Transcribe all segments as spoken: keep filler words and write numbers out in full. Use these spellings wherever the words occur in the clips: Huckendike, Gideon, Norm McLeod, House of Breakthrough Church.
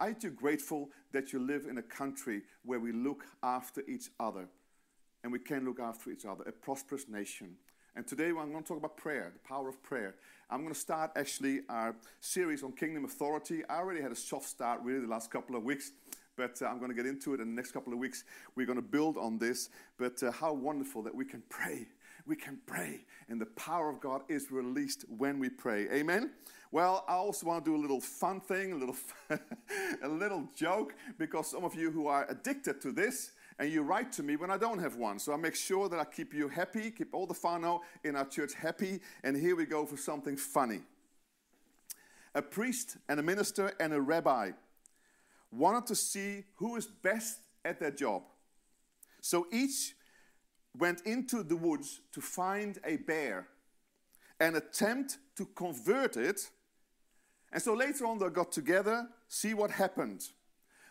aren't you grateful that you live in a country where we look after each other, and we can look after each other, a prosperous nation? And today I'm going to talk about prayer, the power of prayer. I'm going to start actually our series on kingdom authority. I already had a soft start really the last couple of weeks, but uh, I'm going to get into it in the next couple of weeks. We're going to build on this, but uh, how wonderful that we can pray. We can pray, and the power of God is released when we pray. Amen? Well, I also want to do a little fun thing, a little, a little joke, because some of you who are addicted to this, and you write to me when I don't have one. So I make sure that I keep you happy, keep all the whānau in our church happy. And here we go for something funny. A priest and a minister and a rabbi wanted to see who is best at their job. So each went into the woods to find a bear and attempt to convert it. And so later on they got together, see what happened.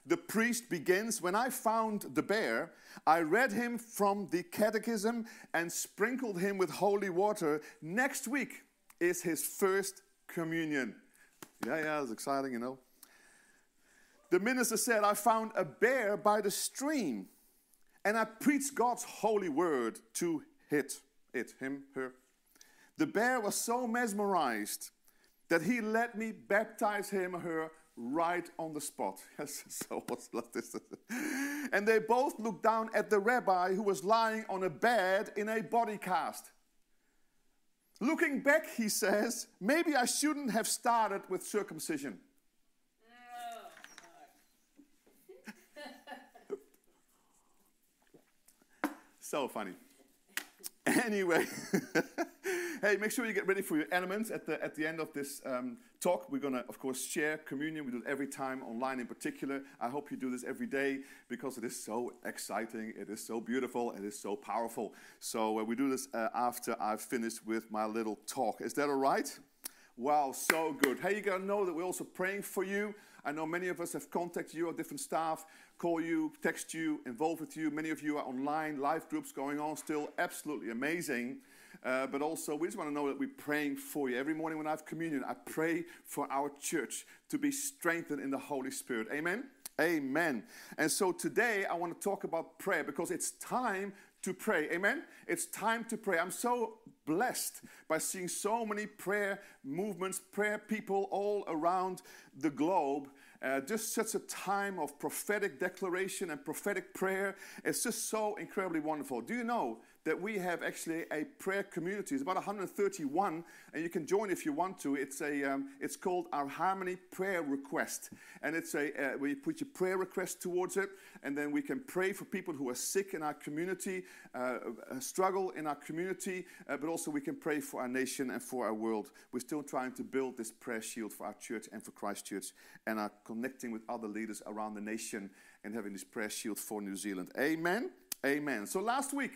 The priest begins, "When I found the bear, I read him from the catechism and sprinkled him with holy water. Next week is his first communion." Yeah, yeah, it's exciting, you know. The minister said, "I found a bear by the stream, and I preached God's holy word to it, it, him, her. The bear was so mesmerized that he let me baptize him or her right on the spot." Yes, so what's like this? "And they both looked down at the rabbi who was lying on a bed in a body cast. Looking back," he says, "maybe I shouldn't have started with circumcision." Oh, so funny. Anyway, hey, make sure you get ready for your elements at the at the end of this um, talk. We're going to, of course, share communion. We do it every time, online in particular. I hope you do this every day because it is so exciting. It is so beautiful. It is so powerful. So uh, we do this uh, after I've finished with my little talk. Is that all right? Wow, so good. Hey, you got to know that we're also praying for you. I know many of us have contacted you or different staff, call you, text you, involved with you. Many of you are online, live groups going on still. Absolutely amazing. Uh, but also, we just want to know that we're praying for you. Every morning when I have communion, I pray for our church to be strengthened in the Holy Spirit. Amen? Amen. And so today, I want to talk about prayer because it's time to pray. Amen? It's time to pray. I'm so blessed by seeing so many prayer movements, prayer people all around the globe. Uh, just such a time of prophetic declaration and prophetic prayer. It's just so incredibly wonderful. Do you know that we have actually a prayer community? It's about one hundred thirty-one, and you can join if you want to. It's a, um, it's called our Harmony Prayer Request, and it's a uh, where you put your prayer request towards it, and then we can pray for people who are sick in our community, uh, struggle in our community, uh, but also we can pray for our nation and for our world. We're still trying to build this prayer shield for our church and for Christ Church, and are connecting with other leaders around the nation and having this prayer shield for New Zealand. Amen? Amen. So last week,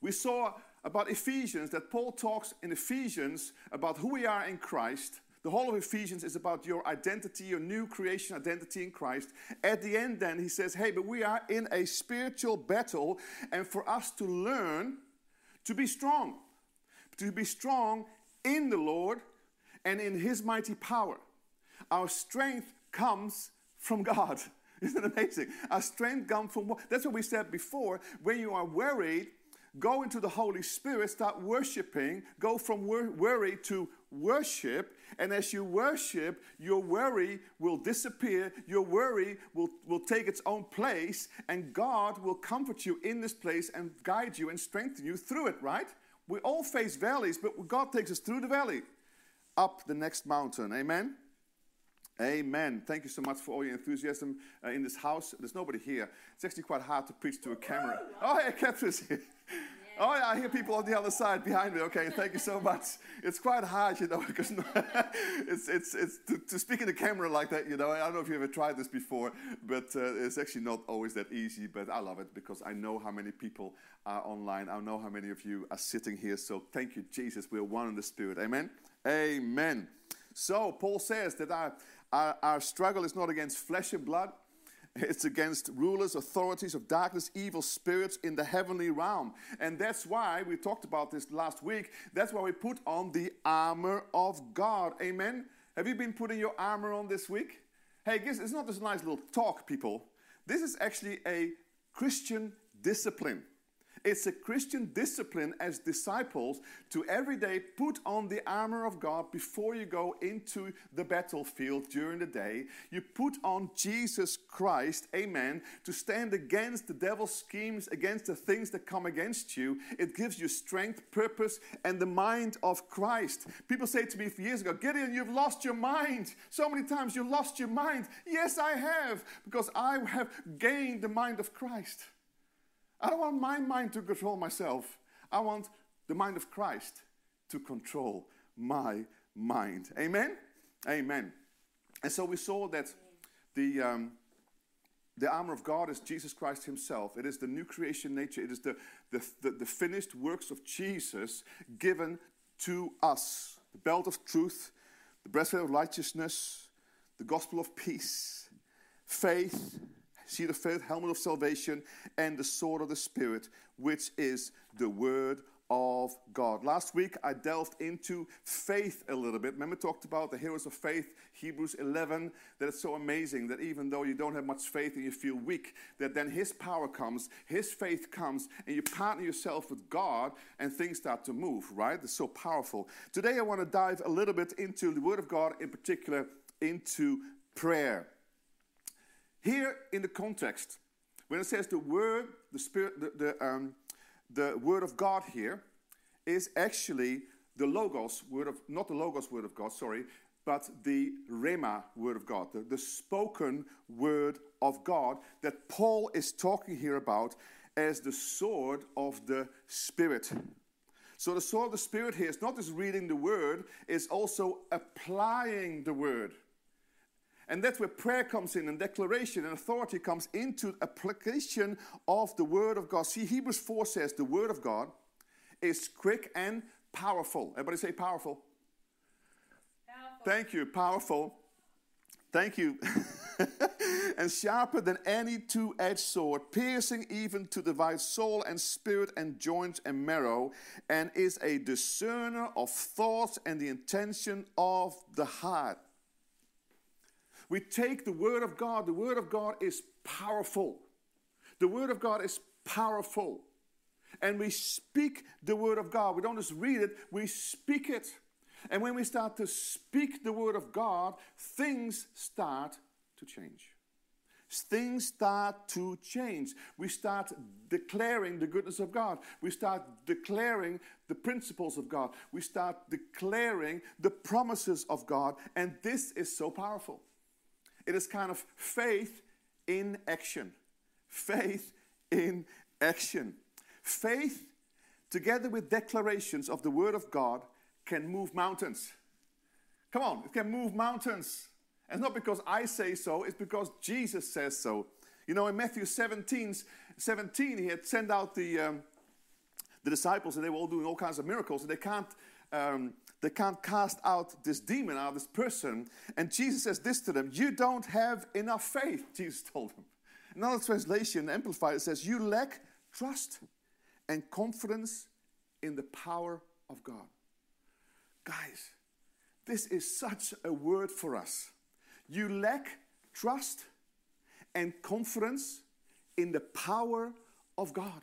we saw about Ephesians, that Paul talks in Ephesians about who we are in Christ. The whole of Ephesians is about your identity, your new creation identity in Christ. At the end then, he says, hey, but we are in a spiritual battle, and for us to learn to be strong, to be strong in the Lord and in his mighty power. Our strength comes from God. Isn't it amazing? Our strength comes from God. That's what we said before. When you are worried, go into the Holy Spirit, start worshiping, go from wor- worry to worship, and as you worship, your worry will disappear, your worry will, will take its own place, and God will comfort you in this place and guide you and strengthen you through it, right? We all face valleys, but God takes us through the valley, up the next mountain, amen? Amen. Thank you so much for all your enthusiasm uh, in this house. There's nobody here. It's actually quite hard to preach to a camera. Oh, yeah, Catherine's here. Oh, yeah, I hear people on the other side behind me. Okay, thank you so much. It's quite hard, you know, because it's, it's, it's to, to speak in the camera like that, you know. I don't know if you ever tried this before, but uh, it's actually not always that easy. But I love it because I know how many people are online. I know how many of you are sitting here. So thank you, Jesus. We're one in the Spirit. Amen. Amen. So Paul says that our, our, our struggle is not against flesh and blood. It's against rulers, authorities of darkness, evil spirits in the heavenly realm. And that's why, we talked about this last week, that's why we put on the armor of God. Amen? Have you been putting your armor on this week? Hey, guess it's not just a nice little talk, people. This is actually a Christian discipline. It's a Christian discipline as disciples to every day put on the armor of God before you go into the battlefield during the day. You put on Jesus Christ, amen, to stand against the devil's schemes, against the things that come against you. It gives you strength, purpose, and the mind of Christ. People say to me for years ago, Gideon, you've lost your mind. So many times you lost your mind. Yes, I have, because I have gained the mind of Christ. I don't want my mind to control myself. I want the mind of Christ to control my mind. Amen? Amen. And so we saw that the, um, the armor of God is Jesus Christ himself. It is the new creation nature. It is the, the, the, the finished works of Jesus given to us. The belt of truth, the breastplate of righteousness, the gospel of peace, faith, shield of faith, helmet of salvation, and the sword of the Spirit, which is the word of God. Last week, I delved into faith a little bit. Remember, I talked about the heroes of faith, Hebrews eleven, that it's so amazing that even though you don't have much faith and you feel weak, that then his power comes, his faith comes, and you partner yourself with God, and things start to move, right? It's so powerful. Today, I want to dive a little bit into the word of God, in particular, into prayer. Here in the context, when it says the word, the spirit, the the, um, the word of God here is actually the logos word of, not the logos word of God, sorry, but the rhema word of God, the, the spoken word of God that Paul is talking here about as the sword of the Spirit. So the sword of the Spirit here is not just reading the word, it's also applying the word. And that's where prayer comes in, and declaration and authority comes into application of the word of God. See, Hebrews four says the word of God is quick and powerful. Everybody say powerful. Powerful. Thank you, powerful. Thank you. And sharper than any two-edged sword, piercing even to divide soul and spirit and joints and marrow, and is a discerner of thoughts and the intention of the heart. We take the word of God. The word of God is powerful. The word of God is powerful. And we speak the word of God. We don't just read it, we speak it. And when we start to speak the word of God, things start to change. Things start to change. We start declaring the goodness of God. We start declaring the principles of God. We start declaring the promises of God. And this is so powerful. It is kind of faith in action. Faith in action. Faith, together with declarations of the word of God, can move mountains. Come on, it can move mountains. And not because I say so, it's because Jesus says so. You know, in Matthew seventeen, seventeen he had sent out the, um, the disciples, and they were all doing all kinds of miracles, and they can't... Um, They can't cast out this demon, out of this person. And Jesus says this to them, you don't have enough faith, Jesus told them. Another translation, Amplified, it says, you lack trust and confidence in the power of God. Guys, this is such a word for us. You lack trust and confidence in the power of God.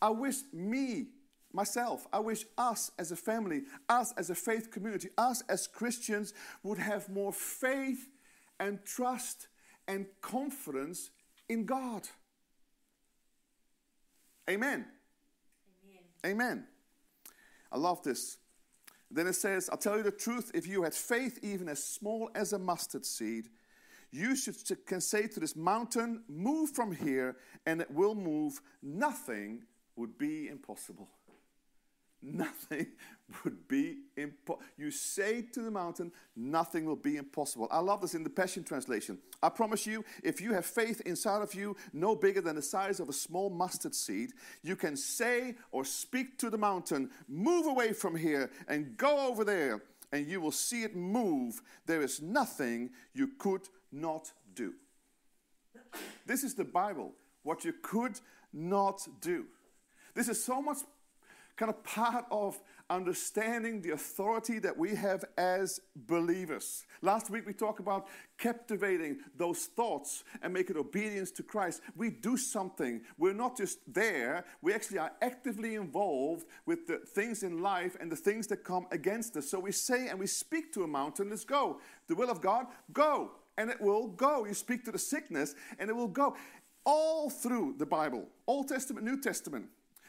I wish me... Myself, I wish us as a family, us as a faith community, us as Christians would have more faith and trust and confidence in God. Amen. Amen. Amen. I love this. Then it says, I'll tell you the truth, if you had faith even as small as a mustard seed, you should can say to this mountain, move from here, and it will move. Nothing would be impossible. Nothing would be impossible. You say to the mountain, nothing will be impossible. I love this in the Passion Translation. I promise you, if you have faith inside of you, no bigger than the size of a small mustard seed, you can say or speak to the mountain, move away from here and go over there, and you will see it move. There is nothing you could not do. This is the Bible, what you could not do. This is so much kind of part of understanding the authority that we have as believers. Last week we talked about captivating those thoughts and making obedience to Christ. We do something. We're not just there. We actually are actively involved with the things in life and the things that come against us. So we say and we speak to a mountain, let's go. The will of God, go, and it will go. You speak to the sickness and it will go. All through the Bible, Old Testament, New Testament,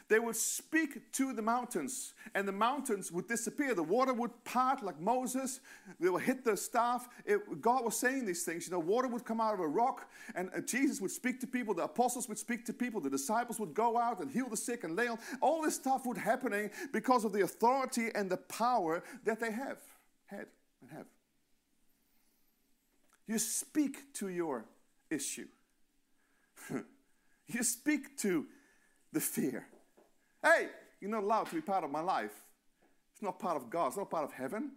they would speak to the mountains, and the mountains would disappear. The water would part like Moses. They would hit the staff. It, God was saying these things. You know, water would come out of a rock, and Jesus would speak to people. The apostles would speak to people. The disciples would go out and heal the sick and lay on. All this stuff would happening because of the authority and the power that they have, had and have. You speak to your issue. You speak to the fear. Hey, you're not allowed to be part of my life. It's not part of God. It's not part of heaven.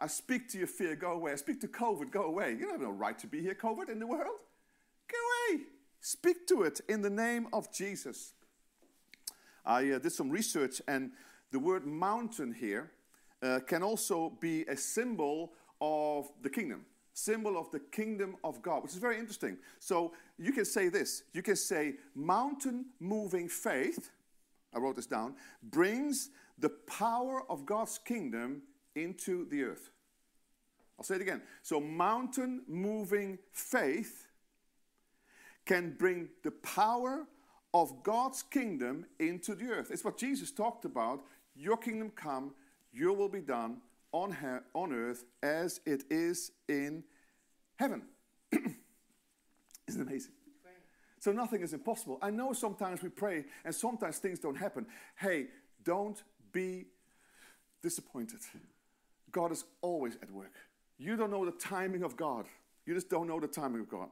I speak to your fear. Go away. I speak to COVID. Go away. You don't have no right to be here, COVID, in the world. Go away. Speak to it in the name of Jesus. I uh, did some research, and the word mountain here uh, can also be a symbol of the kingdom. Symbol of the kingdom of God, which is very interesting. So you can say this. You can say mountain-moving faith, I wrote this down, brings the power of God's kingdom into the earth. I'll say it again. So mountain-moving faith can bring the power of God's kingdom into the earth. It's what Jesus talked about. Your kingdom come, your will be done on her, on earth as it is in heaven. Isn't it amazing? Right. So nothing is impossible. I know sometimes we pray and sometimes things don't happen. Hey, don't be disappointed. God is always at work. You don't know the timing of God. You just don't know the timing of God.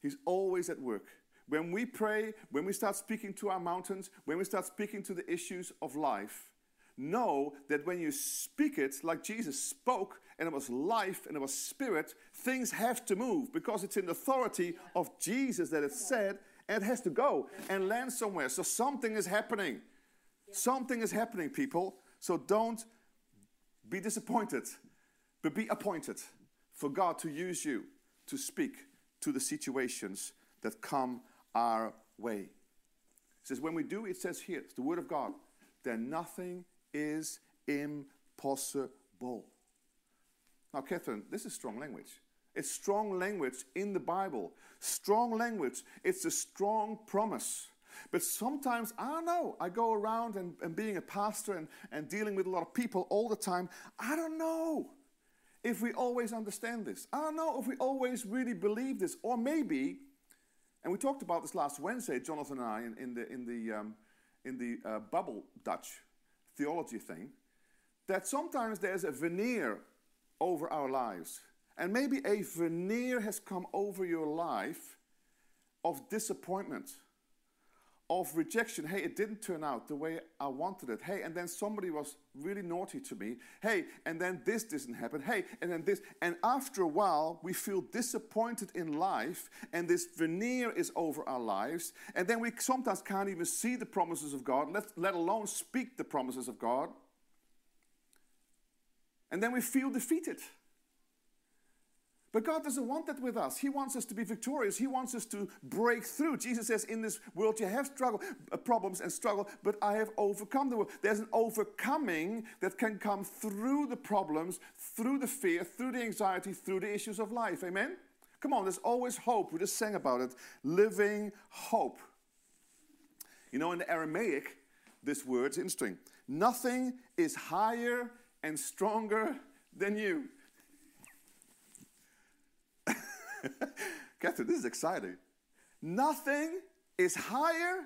He's always at work. When we pray, when we start speaking to our mountains, when we start speaking to the issues of life, know that when you speak it, like Jesus spoke, and it was life and it was spirit, things have to move because it's in the authority of Jesus that it's said, and it has to go and land somewhere. So something is happening. Something is happening, people. So don't be disappointed, but be appointed for God to use you to speak to the situations that come our way. It says, when we do, it says here, it's the word of God, then nothing is impossible. Now, Catherine, this is strong language. It's strong language in the Bible. Strong language. It's a strong promise. But sometimes, I don't know, I go around and, and being a pastor and, and dealing with a lot of people all the time. I don't know if we always understand this. I don't know if we always really believe this. Or maybe, and we talked about this last Wednesday, Jonathan and I, in, in the in the um, in the uh, bubble Dutch theology thing, that sometimes there's a veneer over our lives. And maybe a veneer has come over your life of disappointment, of rejection. Hey, it didn't turn out the way I wanted it. Hey, and then somebody was really naughty to me. Hey, and then this doesn't happen. Hey, and then this. And after a while, we feel disappointed in life, and this veneer is over our lives. And then we sometimes can't even see the promises of God, let, let alone speak the promises of God. And then we feel defeated. But God doesn't want that with us. He wants us to be victorious. He wants us to break through. Jesus says, in this world you have struggle, uh, problems and struggle, but I have overcome the world. There's an overcoming that can come through the problems, through the fear, through the anxiety, through the issues of life. Amen? Come on, there's always hope. We just sang about it. Living hope. You know, in the Aramaic, this word's interesting. Nothing is higher and stronger than you. Catherine, this is exciting. Nothing is higher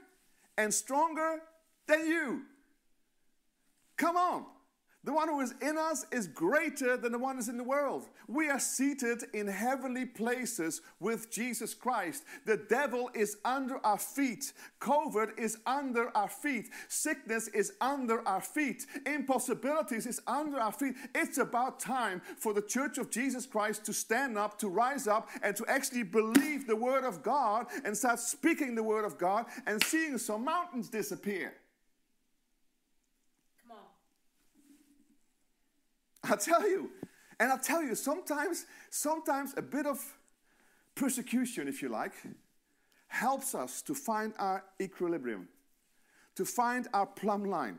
and stronger than you. Come on. The one who is in us is greater than the one who is in the world. We are seated in heavenly places with Jesus Christ. The devil is under our feet. COVID is under our feet. Sickness is under our feet. Impossibilities is under our feet. It's about time for the church of Jesus Christ to stand up, to rise up, and to actually believe the word of God and start speaking the word of God and seeing some mountains disappear. I'll tell you. And I'll tell you, sometimes, sometimes a bit of persecution, if you like, helps us to find our equilibrium, to find our plumb line.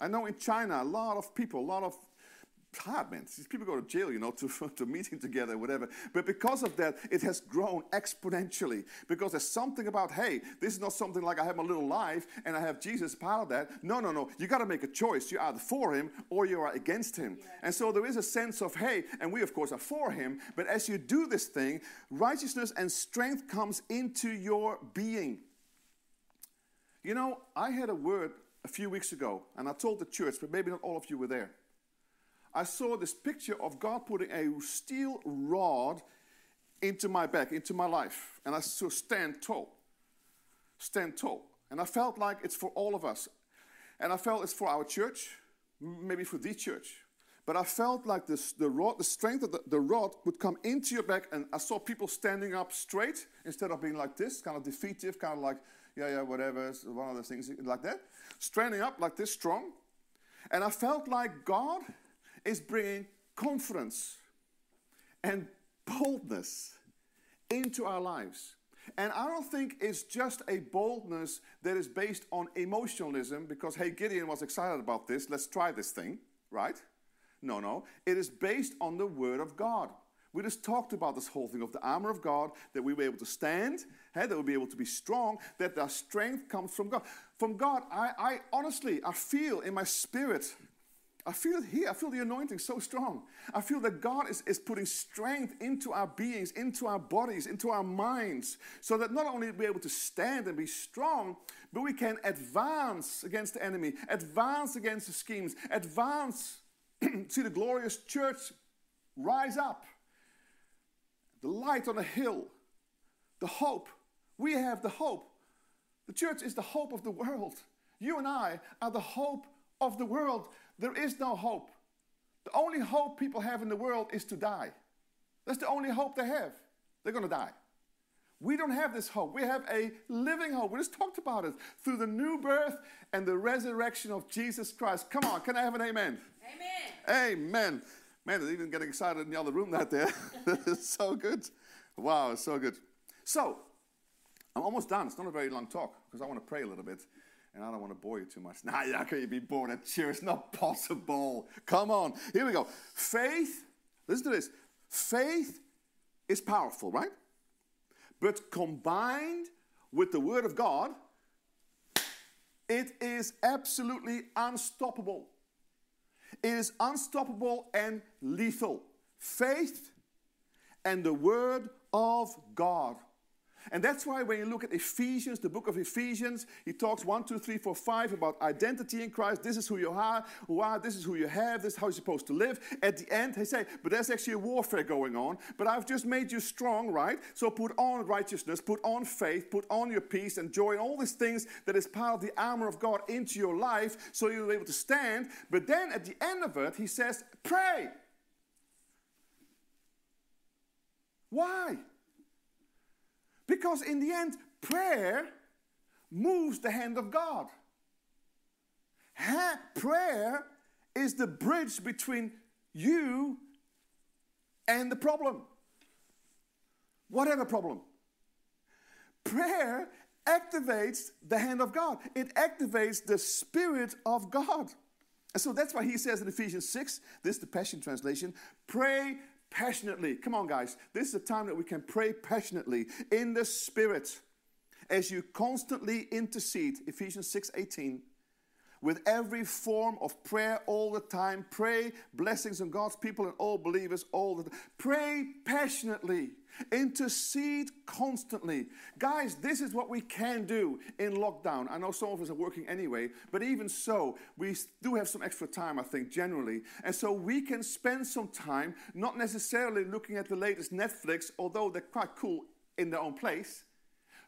I know in China, a lot of people, a lot of hard men, these people go to jail, you know, to, to meeting together, whatever. But because of that, it has grown exponentially. Because there's something about, hey, this is not something like I have my little life and I have Jesus part of that. No, no, no. You got to make a choice. You are either for him or you are against him. Yeah. And so there is a sense of, hey, and we, of course, are for him. But as you do this thing, righteousness and strength comes into your being. You know, I had a word a few weeks ago, and I told the church, but maybe not all of you were there. I saw this picture of God putting a steel rod into my back, into my life. And I saw stand tall, stand tall. And I felt like it's for all of us. And I felt it's for our church, maybe for the church. But I felt like this, the rod, the strength of the, the rod would come into your back. And I saw people standing up straight instead of being like this, kind of defeative, kind of like, yeah, yeah, whatever, it's one of those things like that. Standing up like this, strong. And I felt like God is bringing confidence and boldness into our lives. And I don't think it's just a boldness that is based on emotionalism because, hey, Gideon was excited about this, let's try this thing, right? No, no. It is based on the Word of God. We just talked about this whole thing of the armor of God, that we were able to stand, hey, that we'll be able to be strong, that our strength comes from God. From God, I, I honestly, I feel in my spirit, I feel it here, I feel the anointing so strong. I feel that God is, is putting strength into our beings, into our bodies, into our minds, so that not only we're able to stand and be strong, but we can advance against the enemy, advance against the schemes, advance, see the glorious church rise up. The light on a hill, the hope. We have the hope. The church is the hope of the world. You and I are the hope of the world. There is no hope. The only hope people have in the world is to die. That's the only hope they have. They're going to die. We don't have this hope. We have a living hope. We just talked about it. Through the new birth and the resurrection of Jesus Christ. Come on, can I have an amen? Amen. Amen. Man, they're even getting excited in the other room out there. It's so good. Wow, it's so good. So, I'm almost done. It's not a very long talk because I want to pray a little bit. And I don't want to bore you too much. Nah, how can you be bored at church? It's not possible. Come on. Here we go. Faith, listen to this. Faith is powerful, right? But combined with the Word of God, it is absolutely unstoppable. It is unstoppable and lethal. Faith and the Word of God. And that's why when you look at Ephesians, the book of Ephesians, he talks one, two, three, four, five about identity in Christ. This is who you are, who are, this is who you have, this is how you're supposed to live. At the end, he says, but there's actually a warfare going on. But I've just made you strong, right? So put on righteousness, put on faith, put on your peace and joy, and all these things that is part of the armor of God into your life so you'll be able to stand. But then at the end of it, he says, pray. Why? Because in the end, prayer moves the hand of God. Ha- prayer is the bridge between you and the problem. Whatever problem. Prayer activates the hand of God. It activates the Spirit of God. And so that's why he says in Ephesians six, this is the Passion Translation, pray passionately. Come on, guys. This is a time that we can pray passionately in the Spirit as you constantly intercede. Ephesians six eighteen. With every form of prayer all the time. Pray blessings on God's people and all believers all the time. Pray passionately. Intercede constantly. Guys, this is what we can do in lockdown. I know some of us are working anyway, but even so, we do have some extra time, I think, generally. And so we can spend some time not necessarily looking at the latest Netflix, although they're quite cool in their own place,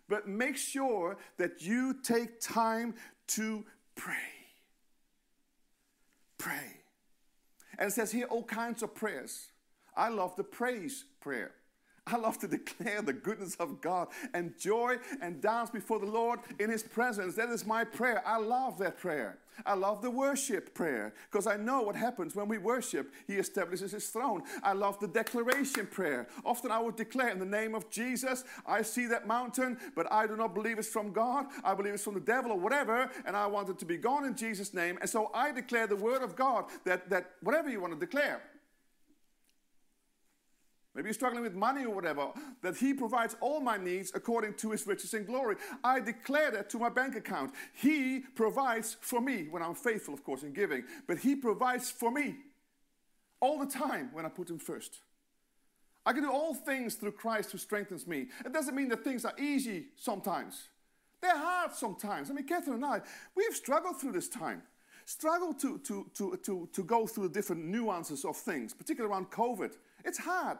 but make sure that you take time to pray. Pray. And it says here all kinds of prayers. I love the praise prayer. I love to declare the goodness of God and joy and dance before the Lord in His presence. That is my prayer. I love that prayer. I love the worship prayer because I know what happens when we worship. He establishes His throne. I love the declaration prayer. Often I would declare in the name of Jesus, I see that mountain, but I do not believe it's from God. I believe it's from the devil or whatever, and I want it to be gone in Jesus' name. And so I declare the word of God, that, that whatever you want to declare. Maybe you're struggling with money or whatever, that He provides all my needs according to His riches and glory. I declare that to my bank account. He provides for me when I'm faithful, of course, in giving. But He provides for me all the time when I put Him first. I can do all things through Christ who strengthens me. It doesn't mean that things are easy sometimes. They're hard sometimes. I mean, Catherine and I, we've struggled through this time. Struggled to, to, to, to, to go through the different nuances of things, particularly around COVID. It's hard.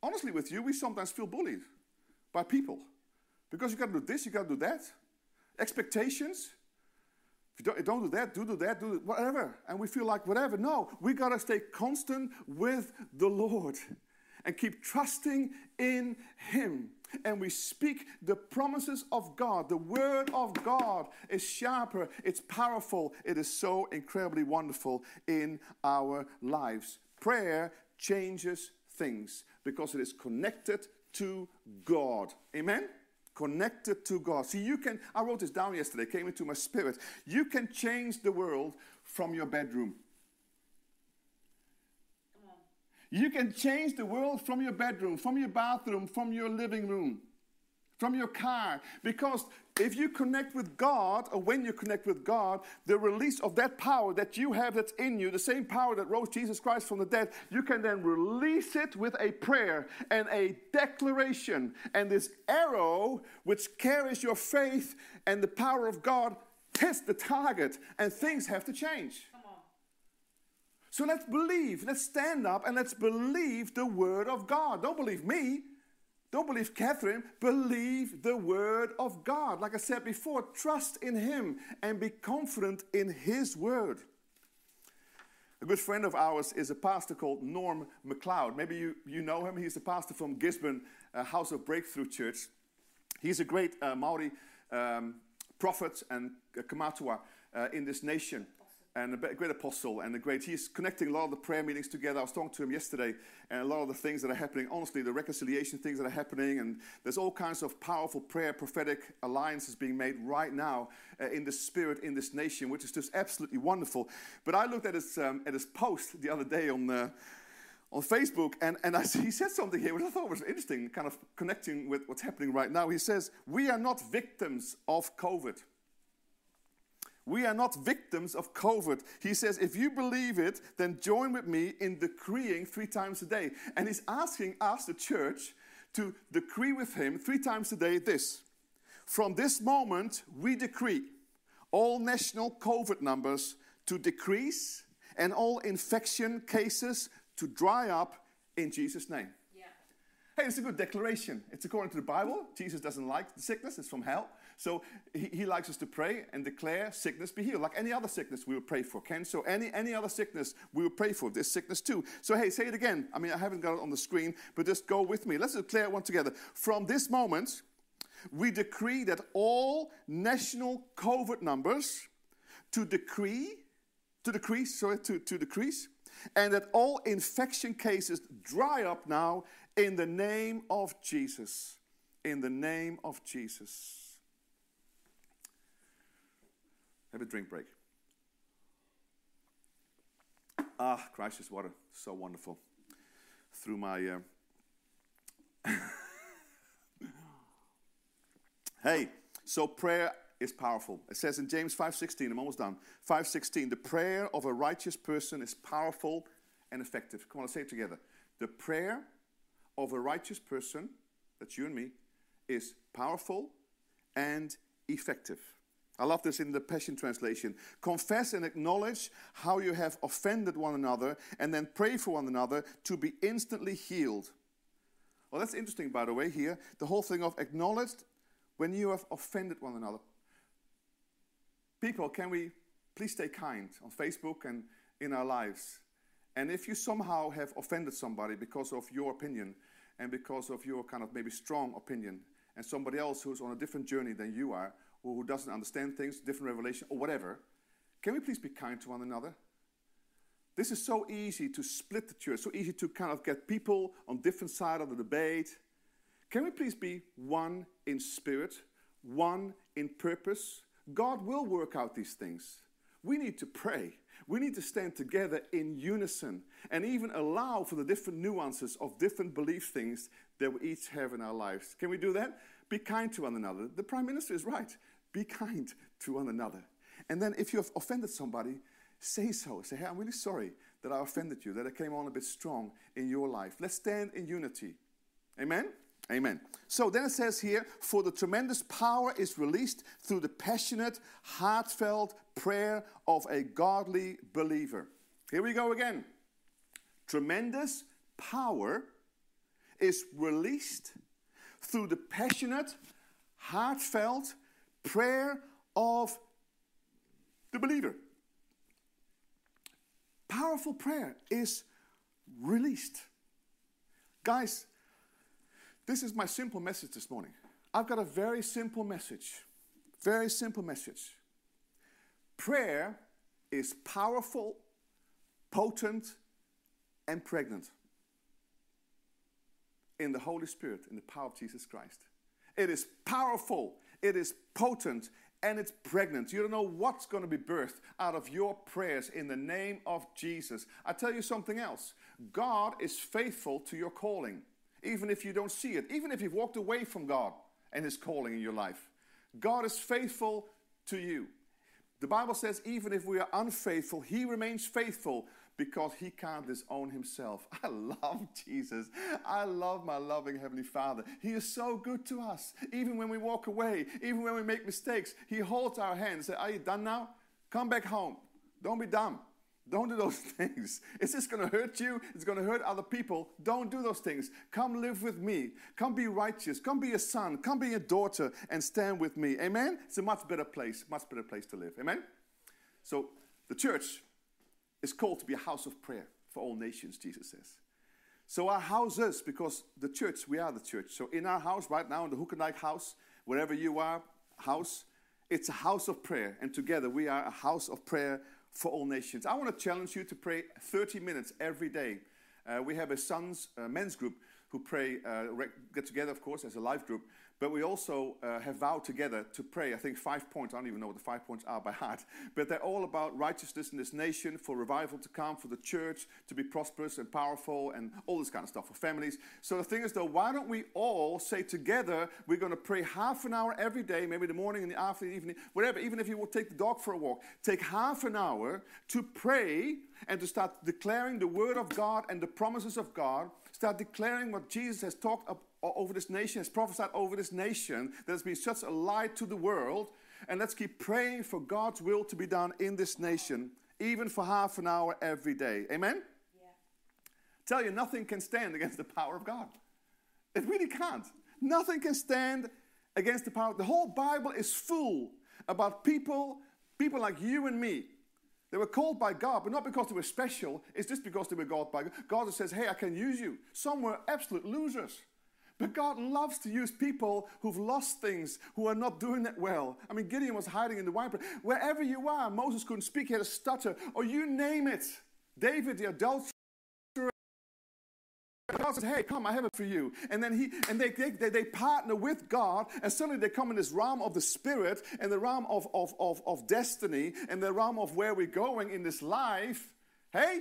Honestly, with you, we sometimes feel bullied by people. Because you got to do this, you got to do that. Expectations. If you don't, don't do that, do, do that, do whatever. And we feel like whatever. No, we got to stay constant with the Lord and keep trusting in Him. And we speak the promises of God. The word of God is sharper, it's powerful, it is so incredibly wonderful in our lives. Prayer changes things because it is connected to God. Amen? Connected to God. See, you can, I wrote this down yesterday, it came into my spirit. You can change the world from your bedroom. You can change the world from your bedroom, from your bathroom, from your living room, from your car. Because if you connect with God, or when you connect with God, the release of that power that you have that's in you, the same power that rose Jesus Christ from the dead, you can then release it with a prayer and a declaration. And this arrow, which carries your faith and the power of God, hits the target, and things have to change. So let's believe, let's stand up and let's believe the word of God. Don't believe me, don't believe Catherine, believe the word of God. Like I said before, trust in Him and be confident in His word. A good friend of ours is a pastor called Norm McLeod. Maybe you, you know him. He's a pastor from Gisborne, uh, House of Breakthrough Church. He's a great uh, Maori um, prophet and uh, Kamatua uh, in this nation. And a great apostle, and a great, he's connecting a lot of the prayer meetings together. I was talking to him yesterday, and a lot of the things that are happening, honestly, the reconciliation things that are happening, and there's all kinds of powerful prayer, prophetic alliances being made right now uh, in the spirit, in this nation, which is just absolutely wonderful. But I looked at his um, at his post the other day on uh, on Facebook, and, and I, he said something here which I thought was interesting, kind of connecting with what's happening right now. He says, we are not victims of COVID. We are not victims of COVID. He says, if you believe it, then join with me in decreeing three times a day. And he's asking us, the church, to decree with him three times a day this. From this moment, we decree all national COVID numbers to decrease and all infection cases to dry up in Jesus' name. Yeah. Hey, it's a good declaration. It's according to the Bible. Jesus doesn't like the sickness. It's from hell. So he, he likes us to pray and declare sickness be healed. Like any other sickness we will pray for, Ken. So any, any other sickness we will pray for, this sickness too. So hey, say it again. I mean, I haven't got it on the screen, but just go with me. Let's declare it one together. From this moment, we decree that all national COVID numbers to decree, to decrease, sorry, to, to decrease, and that all infection cases dry up now in the name of Jesus. In the name of Jesus. Have a drink break. Ah, Christ's water, so wonderful. Through my... Uh... hey, so prayer is powerful. It says in James five sixteen, I'm almost done. five sixteen, the prayer of a righteous person is powerful and effective. Come on, let's say it together. The prayer of a righteous person, that's you and me, is powerful and effective. I love this in the Passion Translation. Confess and acknowledge how you have offended one another and then pray for one another to be instantly healed. Well, that's interesting, by the way, here. The whole thing of acknowledged when you have offended one another. People, can we please stay kind on Facebook and in our lives? And if you somehow have offended somebody because of your opinion, and because of your kind of maybe strong opinion, and somebody else who's on a different journey than you are, or who doesn't understand things, different revelation, or whatever, can we please be kind to one another? This is so easy to split the church, so easy to kind of get people on different sides of the debate. Can we please be one in spirit, one in purpose? God will work out these things. We need to pray. We need to stand together in unison and even allow for the different nuances of different belief things that we each have in our lives. Can we do that? Be kind to one another. The Prime Minister is right. Be kind to one another. And then if you have offended somebody, say so. Say, hey, I'm really sorry that I offended you, that I came on a bit strong in your life. Let's stand in unity. Amen? Amen. So then it says here, for the tremendous power is released through the passionate, heartfelt prayer of a godly believer. Here we go again. Tremendous power is released through the passionate, heartfelt prayer of the believer. Powerful prayer is released. Guys, this is my simple message this morning. I've got a very simple message. Very simple message. Prayer is powerful, potent, and pregnant in the Holy Spirit, in the power of Jesus Christ. It is powerful, it is potent, and it's pregnant. You don't know what's going to be birthed out of your prayers in the name of Jesus. I tell you something else. God is faithful to your calling, even if you don't see it, even if you've walked away from God and His calling in your life. God is faithful to you. The Bible says even if we are unfaithful, He remains faithful because He can't disown Himself. I love Jesus. I love my loving Heavenly Father. He is so good to us. Even when we walk away, even when we make mistakes, He holds our hands. Say, are you done now? Come back home. Don't be dumb. Don't do those things. It's just going to hurt you. It's going to hurt other people. Don't do those things. Come live with me. Come be righteous. Come be a son. Come be a daughter and stand with me. Amen? It's a much better place, much better place to live. Amen? So the church is called to be a house of prayer for all nations, Jesus says. So our houses, because the church, we are the church. So in our house right now, in the Huckendike house, wherever you are, house, it's a house of prayer. And together we are a house of prayer for all nations. I want to challenge you to pray thirty minutes every day. Uh, we have a sons uh, men's group who pray, uh, get together, of course, as a life group. But we also uh, have vowed together to pray, I think, five points. I don't even know what the five points are by heart. But they're all about righteousness in this nation, for revival to come, for the church to be prosperous and powerful, and all this kind of stuff, for families. So the thing is, though, why don't we all say together, we're going to pray half an hour every day, maybe in the morning, in the afternoon, evening, whatever, even if you will take the dog for a walk. Take half an hour to pray and to start declaring the word of God and the promises of God. Start declaring what Jesus has talked about over this nation, has prophesied over this nation, that has been such a light to the world. And let's keep praying for God's will to be done in this nation, even for half an hour every day. Amen? Yeah. Tell you, nothing can stand against the power of God. It really can't. Nothing can stand against the power. The whole Bible is full about people, people like you and me. They were called by God, but not because they were special. It's just because they were called by God. God says, hey, I can use you. Some were absolute losers. But God loves to use people who've lost things, who are not doing that well. I mean, Gideon was hiding in the wine press. Wherever you are, Moses couldn't speak, he had a stutter, or you name it. David, the adulterer. God says, hey, come, I have it for you. And then he, and they, they, they partner with God, and suddenly they come in this realm of the spirit, and the realm of, of, of, of destiny, and the realm of where we're going in this life. Hey,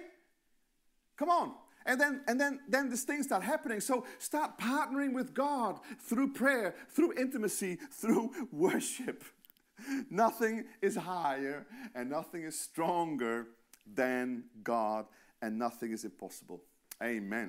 come on. And then, and then, then these things start happening. So start partnering with God through prayer, through intimacy, through worship. Nothing is higher and nothing is stronger than God, and nothing is impossible. Amen.